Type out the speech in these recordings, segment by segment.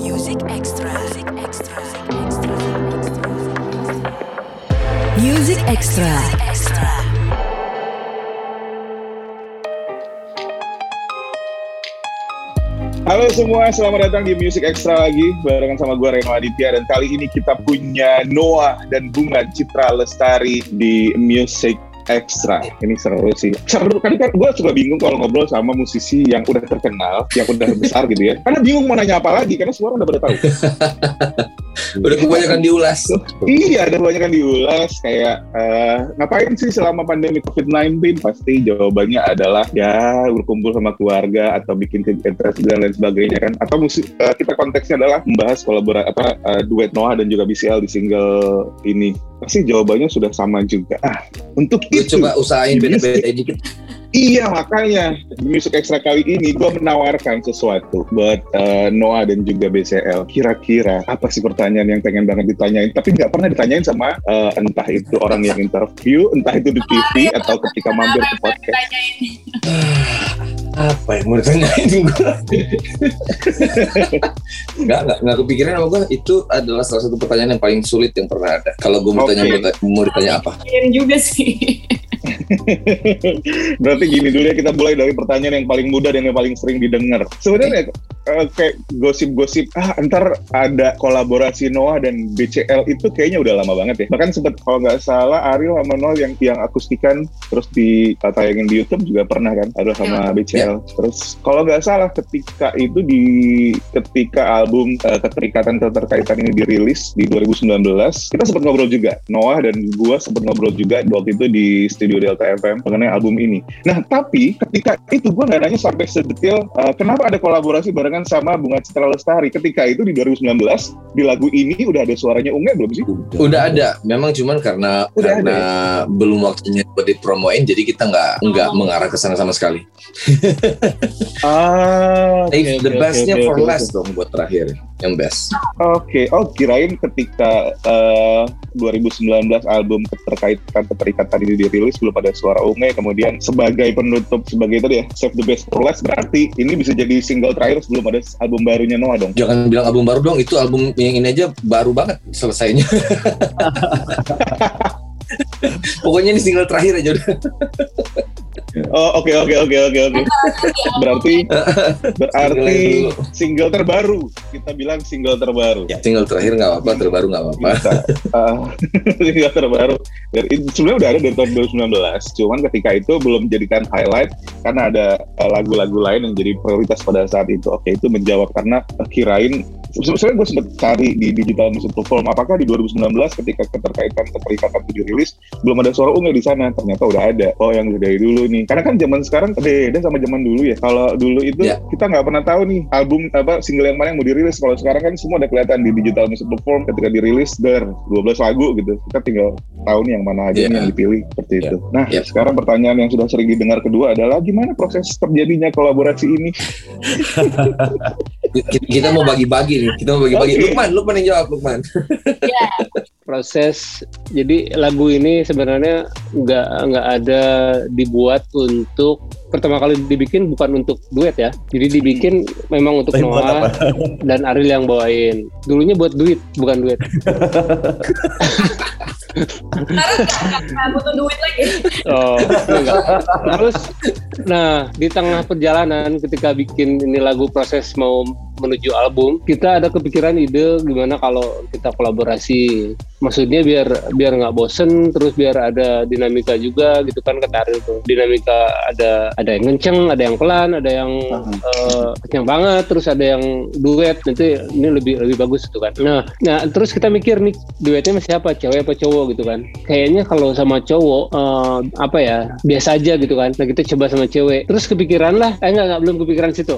Music Extra. Halo semua, selamat datang di Music Extra lagi barengan sama gue Reno Aditya, dan kali ini kita punya Noah dan Bunga Citra Lestari di Music Extra. Ini seru sih. Seru, kan gue suka bingung kalau ngobrol sama musisi yang udah terkenal, yang udah besar gitu ya. Karena bingung mau nanya apa lagi, karena semua orang udah pada tahu. Udah kebanyakan diulas. Iya, udah kebanyakan diulas. Kayak ngapain sih selama pandemi COVID-19? Pasti jawabannya adalah ya berkumpul sama keluarga atau bikin kegiatan dan lain sebagainya kan. Atau musik, kita konteksnya adalah membahas duet Noah dan juga BCL di single ini. Pasti jawabannya sudah sama juga. Untuk gue itu coba usahain beda-beda dikit. Iya, makanya di Music Extra kali ini gue menawarkan sesuatu buat Noah dan juga BCL. Kira-kira apa sih pertanyaan yang pengen banget ditanyain tapi nggak pernah ditanyain sama entah itu orang yang interview, entah itu di TV atau ketika mampir ke podcast. Apa yang mau ditanyain gue? Nggak kepikiran sama gue. Itu adalah salah satu pertanyaan yang paling sulit yang pernah ada. Kalau gue mau ditanya apa? Pikirin juga sih. Berarti gini dulu ya, kita mulai dari pertanyaan yang paling mudah dan yang paling sering didengar. Sebenarnya kayak gosip-gosip, ntar ada kolaborasi Noah dan BCL itu kayaknya udah lama banget ya. Bahkan sempat kalau nggak salah Ariel sama Noah yang akustikan terus ditayangin di YouTube juga pernah kan, Ariel sama BCL. Terus kalau nggak salah ketika album Keterikatan ini dirilis di 2019, kita sempat ngobrol juga, Noah dan gua sempat ngobrol juga waktu itu di Studio Delta FM mengenai album ini. Nah tapi ketika itu gua nggak nanya sampai sedetail kenapa ada kolaborasi bareng sama Bunga Citra Lestari. Ketika itu di 2019 di lagu ini udah ada suaranya Unge belum sih? Udah ada. Memang cuman karena ya? Belum waktunya buat dipromoin, jadi kita nggak mengarah ke sana sama sekali. The bestnya for last dong, buat terakhir yang best. Oke. Oh, kirain ketika 2019 album Keterikatan ini dirilis belum ada suara Unge, kemudian sebagai penutup, sebagai itu ya save the best for last, berarti ini bisa jadi single terakhir sebelum ada album barunya Noah dong. Jangan bilang album baru dong, itu album yang ini aja baru banget selesainya. Pokoknya ini single terakhir aja udah. Oke. Berarti single terbaru. Kita bilang single terbaru. Ya, single terakhir nggak apa-apa, terbaru nggak apa-apa. Single terbaru. Sebenarnya udah ada dari tahun 2019. Cuman ketika itu belum dijadikan highlight karena ada lagu-lagu lain yang jadi prioritas pada saat itu. Oke, itu menjawab, karena kirain. Sebenarnya gue sempat cari di digital music platform, apakah di 2019 ketika Keterikatan itu rilis belum ada suara Unge di sana? Ternyata udah ada. Oh, yang dari dulu nih. Karena kan zaman sekarang beda sama zaman dulu ya. Kalau dulu itu kita nggak pernah tahu nih album single yang mana yang mau dirilis. Kalau sekarang kan semua udah kelihatan di digital music platform, ketika dirilis 12 lagu gitu. Kita tinggal tahu nih yang mana aja yang dipilih seperti itu. Nah, sekarang pertanyaan yang sudah sering didengar kedua adalah gimana proses terjadinya kolaborasi ini? Kita mau bagi-bagi. Kita mau bagi-bagi. Okay. Lukman yang jawab, Lukman. Iya. Proses, jadi lagu ini sebenarnya nggak ada dibuat untuk, pertama kali dibikin bukan untuk duet ya. Jadi dibikin memang untuk Noah dan Ariel yang bawain. Dulunya buat duit, bukan duet. Nggak butuh duit lagi. Oh, enggak. Terus, nah di tengah perjalanan ketika bikin ini lagu, proses mau menuju album, kita ada kepikiran ide gimana kalau kita kolaborasi. Maksudnya biar nggak bosen, terus biar ada dinamika juga gitu kan, kata Ariel tuh. Dinamika ada yang kenceng, ada yang pelan, ada yang kenceng banget, terus ada yang duet. Nanti ini lebih bagus gitu kan. Nah terus kita mikir nih duetnya masih apa, cewek apa cowok gitu kan. Kayaknya kalau sama cowok biasa aja gitu kan. Nah kita coba sama cewek. Terus kepikiran lah, belum kepikiran situ.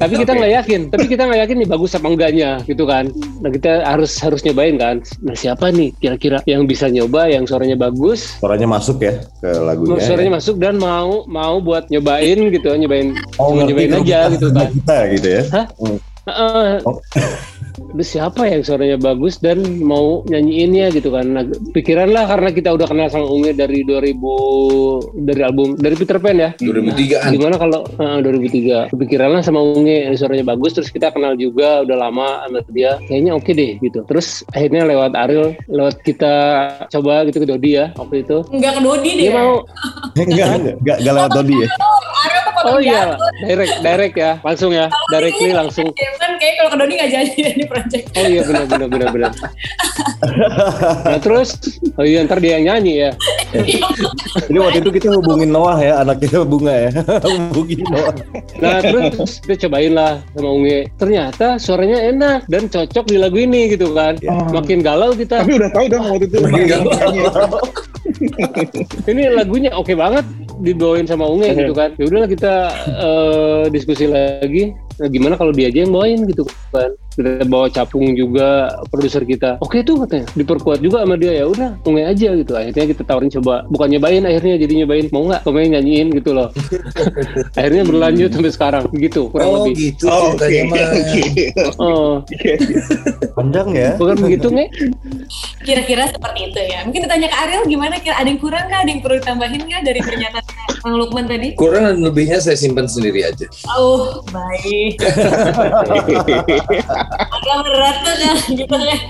Tapi kita nggak yakin. Kita nggak yakin nih bagus apa enggaknya gitu kan. Nah kita harus nyobain kan. Nah siapa nih kira-kira yang bisa nyoba, yang suaranya bagus, suaranya masuk ya ke lagunya. Suaranya masuk dan mau buat nyobain gitu, nyobain aja gitu kan. Kita gitu ya. Hah? siapa yang suaranya bagus dan mau nyanyiinnya gitu kan. Nah, pikiran lah karena kita udah kenal Sang Unge dari 2000, dari album, dari Peter Pan ya. 2003-an. Gimana kalau 2003. Pikiran lah sama Unge suaranya bagus, terus kita kenal juga udah lama sama dia. Kayaknya oke deh gitu. Terus akhirnya lewat Ariel, lewat kita coba gitu ke Dodi ya waktu itu. Enggak ke Dodi deh. Dia mau. Enggak lewat Dodi ya. Oh iya, direct ya, langsung ya, directly langsung. Kan kayak kalau ke Doni nggak jadi ini project. Oh iya benar. Nah terus, oh iya ntar dia yang nyanyi ya. Jadi waktu itu kita hubungin Noah ya, anak kita Bunga ya, hubungin Noah. Nah terus kita cobain lah sama Unge, ternyata suaranya enak dan cocok di lagu ini gitu kan. Makin galau kita. Tapi udah tahu dong waktu itu. Ini lagunya oke banget dibawain sama Unge gitu kan. Ya udahlah kita diskusi lagi. Nah, gimana kalau dia aja yang bawain gitu kan. Kita bawa Capung juga, produser kita. Oke tuh katanya, diperkuat juga sama dia, ya udah Unge aja gitu. Akhirnya kita tawarin coba, bukan nyobain akhirnya jadi nyobain. Mau nggak Unge nyanyiin gitu loh. Akhirnya berlanjut sampai sekarang gitu, kurang lebih. Oh gitu, ceritanya mah. Panjang ya. Bukan begitu Nge? Kira-kira seperti itu ya. Mungkin ditanya ke Ariel gimana, kira ada yang kurang nggak? Ada yang perlu ditambahin nggak dari pernyataan Bang Lukman tadi? Kurang dan lebihnya saya simpan sendiri aja. Oh baik. Agak berat tuh kan gitu kan.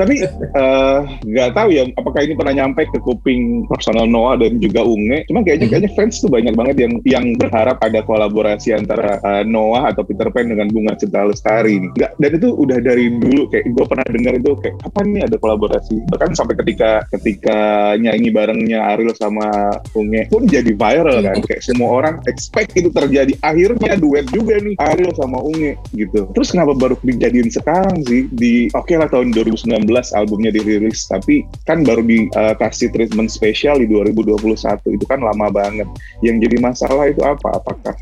Tapi nggak tahu ya apakah ini pernah nyampe ke kuping personal Noah dan juga Unge. Cuman kayaknya fans tuh banyak banget yang berharap ada kolaborasi antara Noah atau Peter Pan dengan Bunga Citra Lestari nih. Nggak, dan itu udah dari dulu, kayak gue pernah dengar itu kayak kapan nih ada kolaborasi. Bahkan sampai ketika nyanyi barengnya Ariel sama Unge pun jadi viral kan. Kayak semua orang expect itu terjadi. Akhirnya duet juga nih Ariel sama Unge gitu. Terus kenapa baru dijadiin sekarang? Sih di oke lah tahun 2019 albumnya dirilis, tapi kan baru dikasih treatment spesial di 2021, itu kan lama banget. Yang jadi masalah itu apakah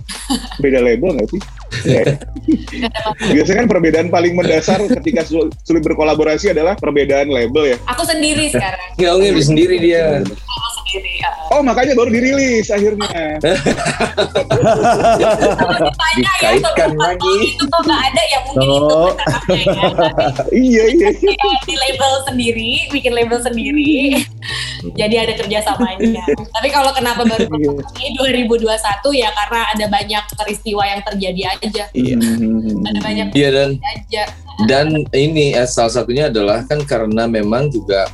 beda label nggak sih? Biasanya kan perbedaan paling mendasar ketika sulit berkolaborasi adalah perbedaan label ya. Aku sendiri sekarang. Nggak, Unge sendiri dia. Aku sendiri. Oh makanya baru dirilis akhirnya. Dikaitkan lagi. Itu kok nggak ada ya mungkin itu benarnya. Iya. Di label sendiri, bikin label sendiri. Jadi ada kerjasamanya. Tapi kalau kenapa baru ini 2021 ya karena ada banyak peristiwa yang terjadi aja. Iya. Ada banyak aja. Dan ini salah satunya adalah kan karena memang juga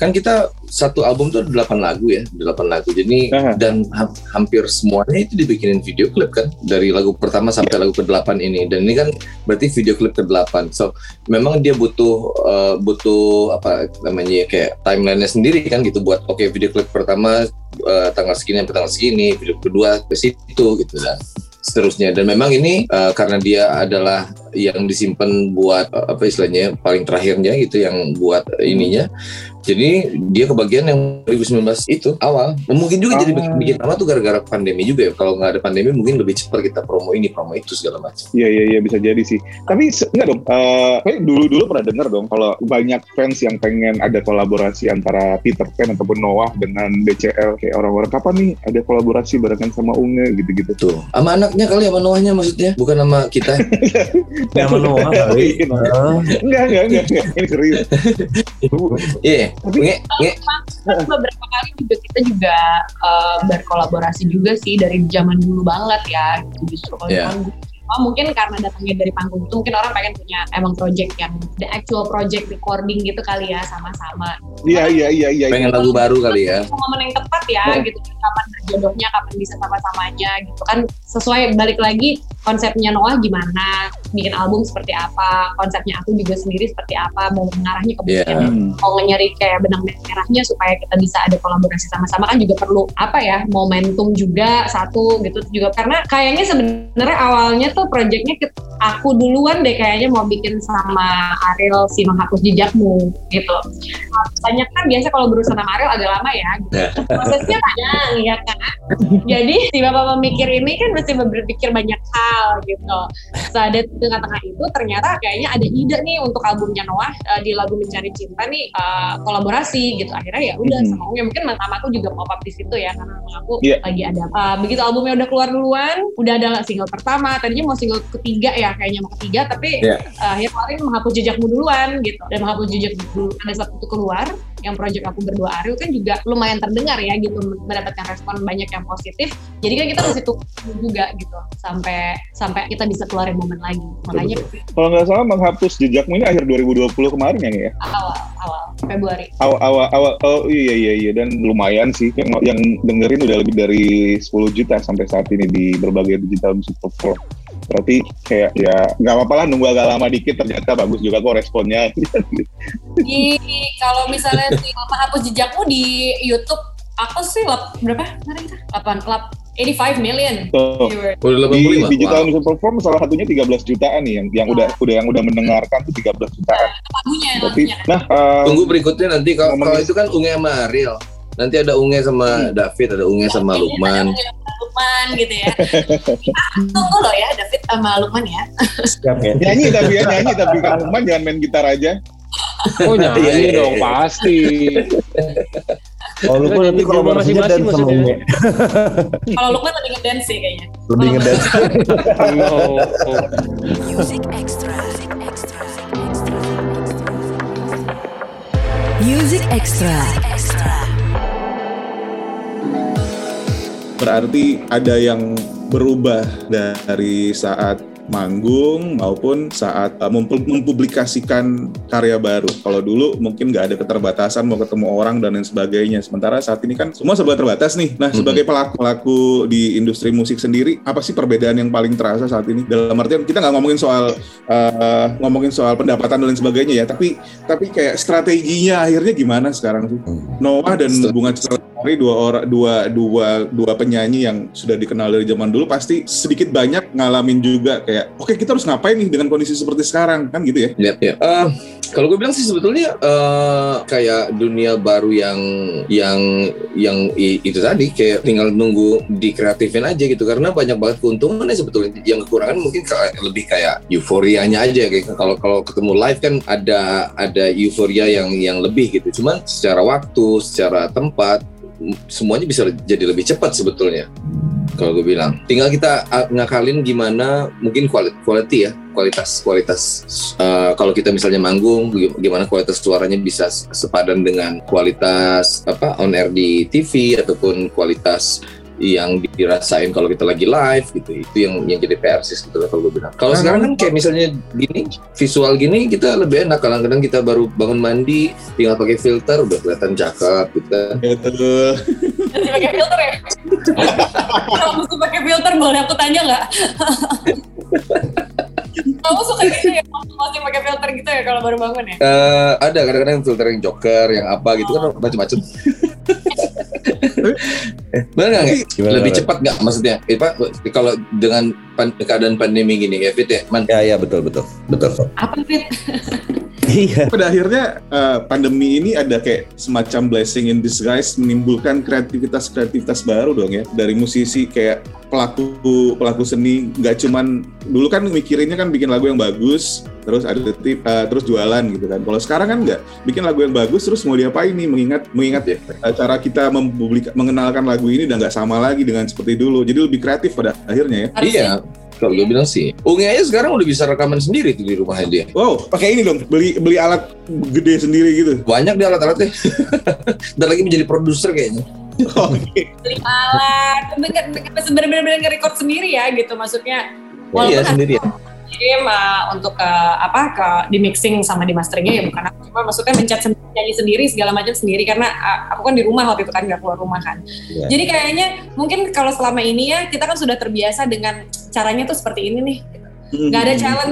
kan kita satu album tuh 8 lagu ya, 8 lagu. Jadi dan hampir semuanya itu dibikinin video klip kan, dari lagu pertama sampai lagu ke-8 ini. Dan ini kan berarti video klip ke-8. So memang dia butuh apa namanya kayak timeline-nya sendiri kan gitu buat oke video klip pertama tanggal segini sampai tanggal segini, video kedua ke situ gitu kan. Seterusnya. Dan memang ini karena dia adalah yang disimpan buat apa istilahnya paling terakhirnya gitu yang buat ininya. Jadi dia kebagian yang 2019 itu awal. Mungkin juga jadi bikin lama tuh gara-gara pandemi juga ya. Kalau nggak ada pandemi mungkin lebih cepat kita promo ini, promo itu segala macam. Iya bisa jadi sih. Tapi nggak dong. Dulu pernah dengar dong kalau banyak fans yang pengen ada kolaborasi antara Peter Pan ataupun Noah dengan BCL, kayak orang-orang kapan nih ada kolaborasi barengan sama Unge gitu-gitu tuh. Sama anaknya kali, sama Noahnya maksudnya, bukan sama kita. Sama Noah kali. Enggak. Ini serius. Iya. Tapi beberapa kali juga kita juga berkolaborasi juga sih dari zaman dulu banget ya, justru kalau mungkin karena datangnya dari panggung itu mungkin orang pengen punya emang project yang the actual project recording gitu kali ya sama-sama. Iya. Pengen lagu baru kali ya. Momen yang tepat ya gitu, kapan berjodohnya, kapan bisa sama-samanya gitu kan, sesuai balik lagi konsepnya Noah gimana, bikin album seperti apa, konsepnya aku juga sendiri seperti apa, mau mengarahnya ke mau nyari kayak benang merahnya supaya kita bisa ada kolaborasi sama-sama kan juga perlu apa ya, momentum juga satu gitu juga karena kayaknya sebenarnya awalnya tuh proyeknya aku duluan deh kayaknya mau bikin sama Ariel si Menghapus Jejakmu gitu. Banyak kan biasa kalau berurusan sama Ariel agak lama ya gitu. Prosesnya panjang tenang ya Kak. Jadi si Bapak pemikir ini kan masih berpikir banyak hal gitu. Saat di tengah-tengah itu ternyata kayaknya ada ide nih untuk albumnya Noah di lagu Mencari Cinta nih kolaborasi gitu. Akhirnya ya udah sama Ung, ya mungkin mataku juga pop up di situ ya karena aku lagi ada begitu albumnya udah keluar duluan, udah ada single pertama, tadinya mau single ketiga ya kayaknya mau ketiga tapi akhirnya paling menghapus jejakmu duluan gitu. Dan menghapus jejak dulu ada saat itu keluar yang project aku berdua Ariel kan juga lumayan terdengar ya gitu, mendapatkan respon banyak yang positif. Jadi kan kita masih tunggu juga gitu sampai kita bisa keluarin momen lagi. Makanya kalau nggak salah menghapus jejakmu ini akhir 2020 kemarin ya? Awal Februari. Awal oh iya dan lumayan sih yang dengerin udah lebih dari 10 juta sampai saat ini di berbagai digital music platform. Berarti kayak ya nggak apa-apa lah nunggu agak lama dikit, ternyata bagus juga kok responnya. Kalau misalnya di menghapus jejakmu di YouTube aku sih berapa? Mari kita 85 million di digital music platform, salah satunya 13 jutaan nih yang udah mendengarkan tuh 13 jutaan. Tapi tunggu berikutnya nanti kalau itu kan Unge sama Ariel. Nanti ada Unge sama David, ada Unge sama Lukman. Lukman gitu ya. Tunggu loh ya David sama Lukman ya. Siap ya. Nyanyi tapi Kang Lukman jangan main gitar aja. Oh nyanyi dong pasti. Kalau Lukman nanti kalau masing-masing sama Unge. Kalau Lukman lebih ngedance sih kayaknya. Lebih ngedance. Music Extra. Music Extra. Berarti ada yang berubah dari saat manggung maupun saat mempublikasikan karya baru. Kalau dulu mungkin nggak ada keterbatasan mau ketemu orang dan lain sebagainya. Sementara saat ini kan semua serba terbatas nih. Nah, sebagai pelaku di industri musik sendiri, apa sih perbedaan yang paling terasa saat ini? Dalam artian kita nggak ngomongin soal pendapatan dan lain sebagainya ya, tapi kayak strateginya akhirnya gimana sekarang tuh? Noah dan Bunga Citra Lestari dua penyanyi yang sudah dikenal dari zaman dulu pasti sedikit banyak ngalamin juga kayak oke, kita harus ngapain nih dengan kondisi seperti sekarang kan gitu ya? Iya. Kalau gue bilang sih sebetulnya kayak dunia baru yang itu tadi kayak tinggal nunggu dikreatifin aja gitu, karena banyak banget keuntungannya sebetulnya. Yang kekurangan mungkin lebih kayak euforianya aja, kayak kalau ketemu live kan ada euforia yang lebih gitu. Cuman secara waktu, secara tempat semuanya bisa jadi lebih cepat sebetulnya. Kalau gue bilang, tinggal kita ngakalin gimana mungkin quality ya, kualitas. Kalau kita misalnya manggung, gimana kualitas suaranya bisa sepadan dengan kualitas on air di TV ataupun kualitas yang dirasain kalau kita lagi live gitu. Itu yang jadi PR sih gitu kalau gue bilang. Kalau sekarang kan kayak misalnya gini, visual gini kita lebih enak. Kadang-kadang kita baru bangun mandi tinggal pakai filter udah kelihatan cakep gitu. Betul. Masih pakai filter ya? Kalau mesti pakai filter boleh aku tanya nggak? Kamu suka gitu ya, masih pakai filter gitu ya kalau baru bangun ya? Ada kadang-kadang filter yang joker, yang apa gitu kan macam-macam. Bener nggak? Lebih cepat nggak maksudnya? Kalau dengan keadaan pandemi gini ya Fit ya? Ya betul. Apa Fit? Iya. Pada akhirnya pandemi ini ada kayak semacam blessing in disguise, menimbulkan kreativitas baru dong ya dari musisi kayak pelaku seni. Nggak cuman dulu kan mikirinnya kan bikin lagu yang bagus terus ada terus jualan gitu kan. Kalau sekarang kan nggak, bikin lagu yang bagus terus mau diapain nih, mengingat ya cara kita mengenalkan lagu ini udah nggak sama lagi dengan seperti dulu, jadi lebih kreatif pada akhirnya ya. Iya. Kalau gue bilang sih, Unge aja sekarang udah bisa rekaman sendiri tuh di rumahnya dia. Wow, pakai ini dong, beli alat gede sendiri gitu. Banyak deh alat-alatnya. Ntar lagi menjadi produser kayaknya. Oke. Beli alat, bener-bener nge-record sendiri ya gitu maksudnya. Iya sendiri ya. Jadi untuk di mixing sama di masteringnya ya bukan aku, cuma maksudnya mencet sendiri segala macam sendiri karena aku kan di rumah waktu itu kan nggak keluar rumah kan. Yeah. Jadi kayaknya mungkin kalau selama ini ya kita kan sudah terbiasa dengan caranya tuh seperti ini nih. Nggak ada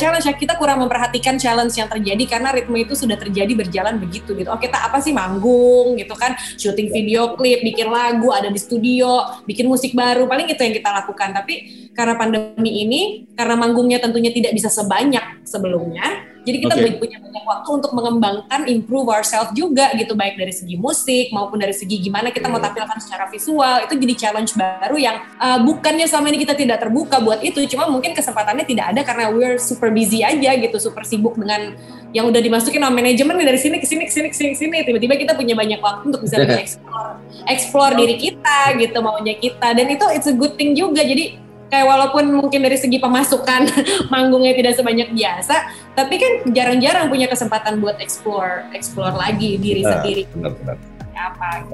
challenge ya, kita kurang memperhatikan challenge yang terjadi karena ritme itu sudah terjadi berjalan begitu gitu. Oh kita apa sih manggung gitu kan, syuting video klip, bikin lagu, ada di studio, bikin musik baru, paling itu yang kita lakukan. Tapi karena pandemi ini, karena manggungnya tentunya tidak bisa sebanyak sebelumnya, Jadi kita punya banyak waktu untuk mengembangkan, improve ourselves juga gitu, baik dari segi musik maupun dari segi gimana kita mau tampilkan secara visual. Itu jadi challenge baru yang bukannya selama ini kita tidak terbuka buat itu, cuma mungkin kesempatannya tidak ada karena we're super busy aja gitu, super sibuk dengan yang udah dimasukin sama manajemen dari sini ke sini ke sini ke sini ke sini. Tiba-tiba kita punya banyak waktu untuk bisa explore diri kita gitu, maunya kita, dan itu it's a good thing juga. Jadi kayak walaupun mungkin dari segi pemasukan manggungnya tidak sebanyak biasa, tapi kan jarang-jarang punya kesempatan buat explore lagi diri sendiri. Benar-benar. Apa?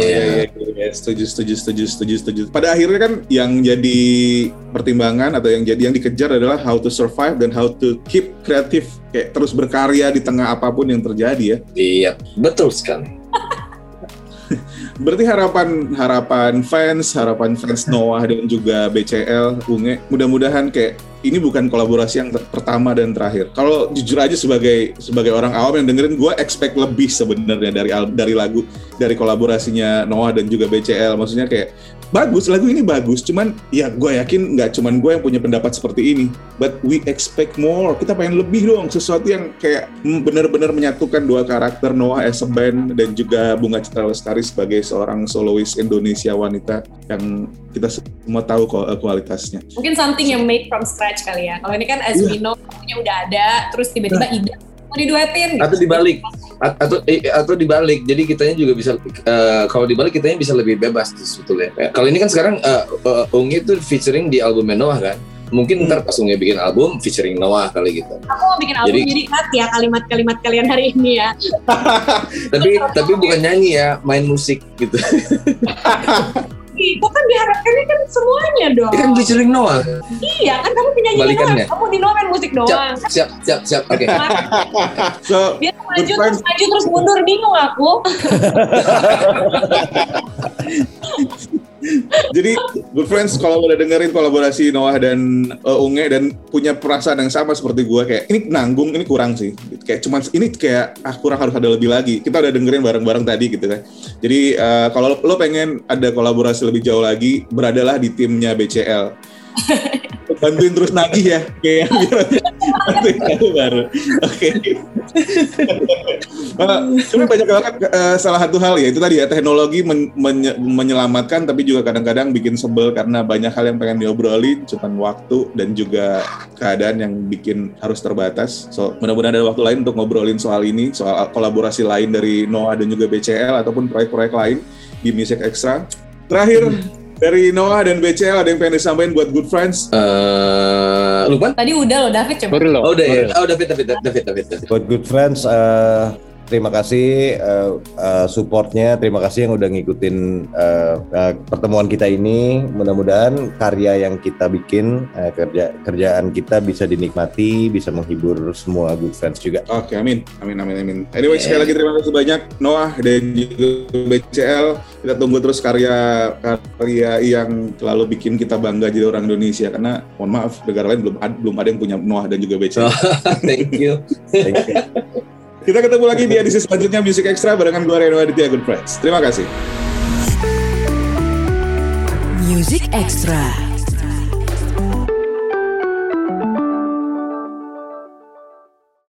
Iya, setuju. Pada akhirnya kan yang jadi pertimbangan atau yang dikejar adalah how to survive dan how to keep kreatif, kayak terus berkarya di tengah apapun yang terjadi ya. Iya, betul sekali. Berarti harapan fans Noah dan juga BCL, Unge, mudah-mudahan kayak ini bukan kolaborasi yang pertama dan terakhir. Kalau jujur aja sebagai orang awam yang dengerin, gue expect lebih sebenarnya dari lagu, dari kolaborasinya Noah dan juga BCL. Maksudnya kayak bagus, lagu ini bagus, cuman ya gue yakin nggak cuman gue yang punya pendapat seperti ini. But we expect more, kita pengen lebih dong, sesuatu yang kayak benar-benar menyatukan dua karakter Noah as a band dan juga Bunga Citra Lestari sebagai seorang solois Indonesia wanita yang kita semua tahu kualitasnya. Mungkin something yang made from scratch kali ya. Kalau ini kan as we know, punya udah ada, terus tiba-tiba ide mau diduetin. Atau dibalik. Atau dibalik. Jadi kitanya juga bisa, kalau dibalik kitanya bisa lebih bebas sebetulnya. Kalau ini kan sekarang Unge itu featuring di album Noah kan. Mungkin ntar pas Unge bikin album featuring Noah kali gitu. Aku mau bikin album, jadi ingat ya kalimat-kalimat kalian hari ini ya. tapi bukan nyanyi ya, main musik gitu. Itu kan diharapkannya kan semuanya dong. Ini kan featuring Noah. Iya kan, kamu penyanyi doang, kamu di Noah main musik doang. Siap. Oke. Okay. So, biar maju terus mundur, bingung aku. Jadi, good friends, kalau udah dengerin kolaborasi Noah dan Unge dan punya perasaan yang sama seperti gue, kayak ini nanggung, ini kurang sih. Kayak cuman ini kayak kurang, harus ada lebih lagi. Kita udah dengerin bareng-bareng tadi gitu kan. Jadi kalau lo pengen ada kolaborasi lebih jauh lagi, beradalah di timnya BCL. Bantuin terus nagih ya, kayak gitu baru. Oke. Cuma banyak banget salah satu hal ya itu tadi ya, teknologi menyelamatkan, tapi juga kadang-kadang bikin sebel karena banyak hal yang pengen diobrolin, cuman waktu dan juga keadaan yang bikin harus terbatas. So mudah-mudahan ada waktu lain untuk ngobrolin soal ini, soal kolaborasi lain dari Noah dan juga BCL ataupun proyek-proyek lain di Music Extra. Terakhir. Dari Noah dan BCL ada yang pengen disampaikan buat good friends? Lupa? Tadi udah loh, David coba. David. Buat good friends, terima kasih supportnya, terima kasih yang udah ngikutin pertemuan kita ini. Mudah-mudahan karya yang kita bikin, kerjaan kita bisa dinikmati, bisa menghibur semua good friends juga. Oke, amin. Anyway, sekali lagi terima kasih banyak Noah dan juga BCL. Kita tunggu terus karya yang selalu bikin kita bangga jadi orang Indonesia, karena mohon maaf negara lain belum ada yang punya Noah dan juga BCL. Thank you. Kita ketemu lagi di edisi selanjutnya Music Extra barengan gue Reno Aditya, good friends. Terima kasih. Music Extra.